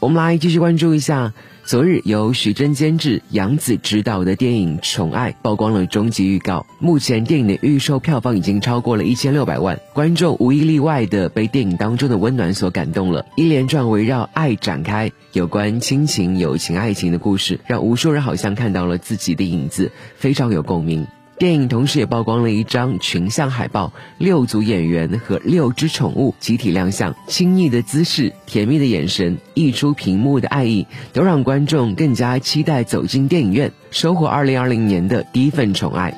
我们来继续关注一下昨日由徐峥监制、杨紫执导的电影《宠爱》曝光了终极预告。目前电影的预售票房已经超过了1600万，观众无一例外的被电影当中的温暖所感动了。一连串围绕爱展开有关亲情、友情、爱情的故事，让无数人好像看到了自己的影子，非常有共鸣。电影同时也曝光了一张群像海报，六组演员和6只宠物集体亮相，亲昵的姿势、甜蜜的眼神、溢出屏幕的爱意，都让观众更加期待走进电影院，收获2020年的第一份宠爱。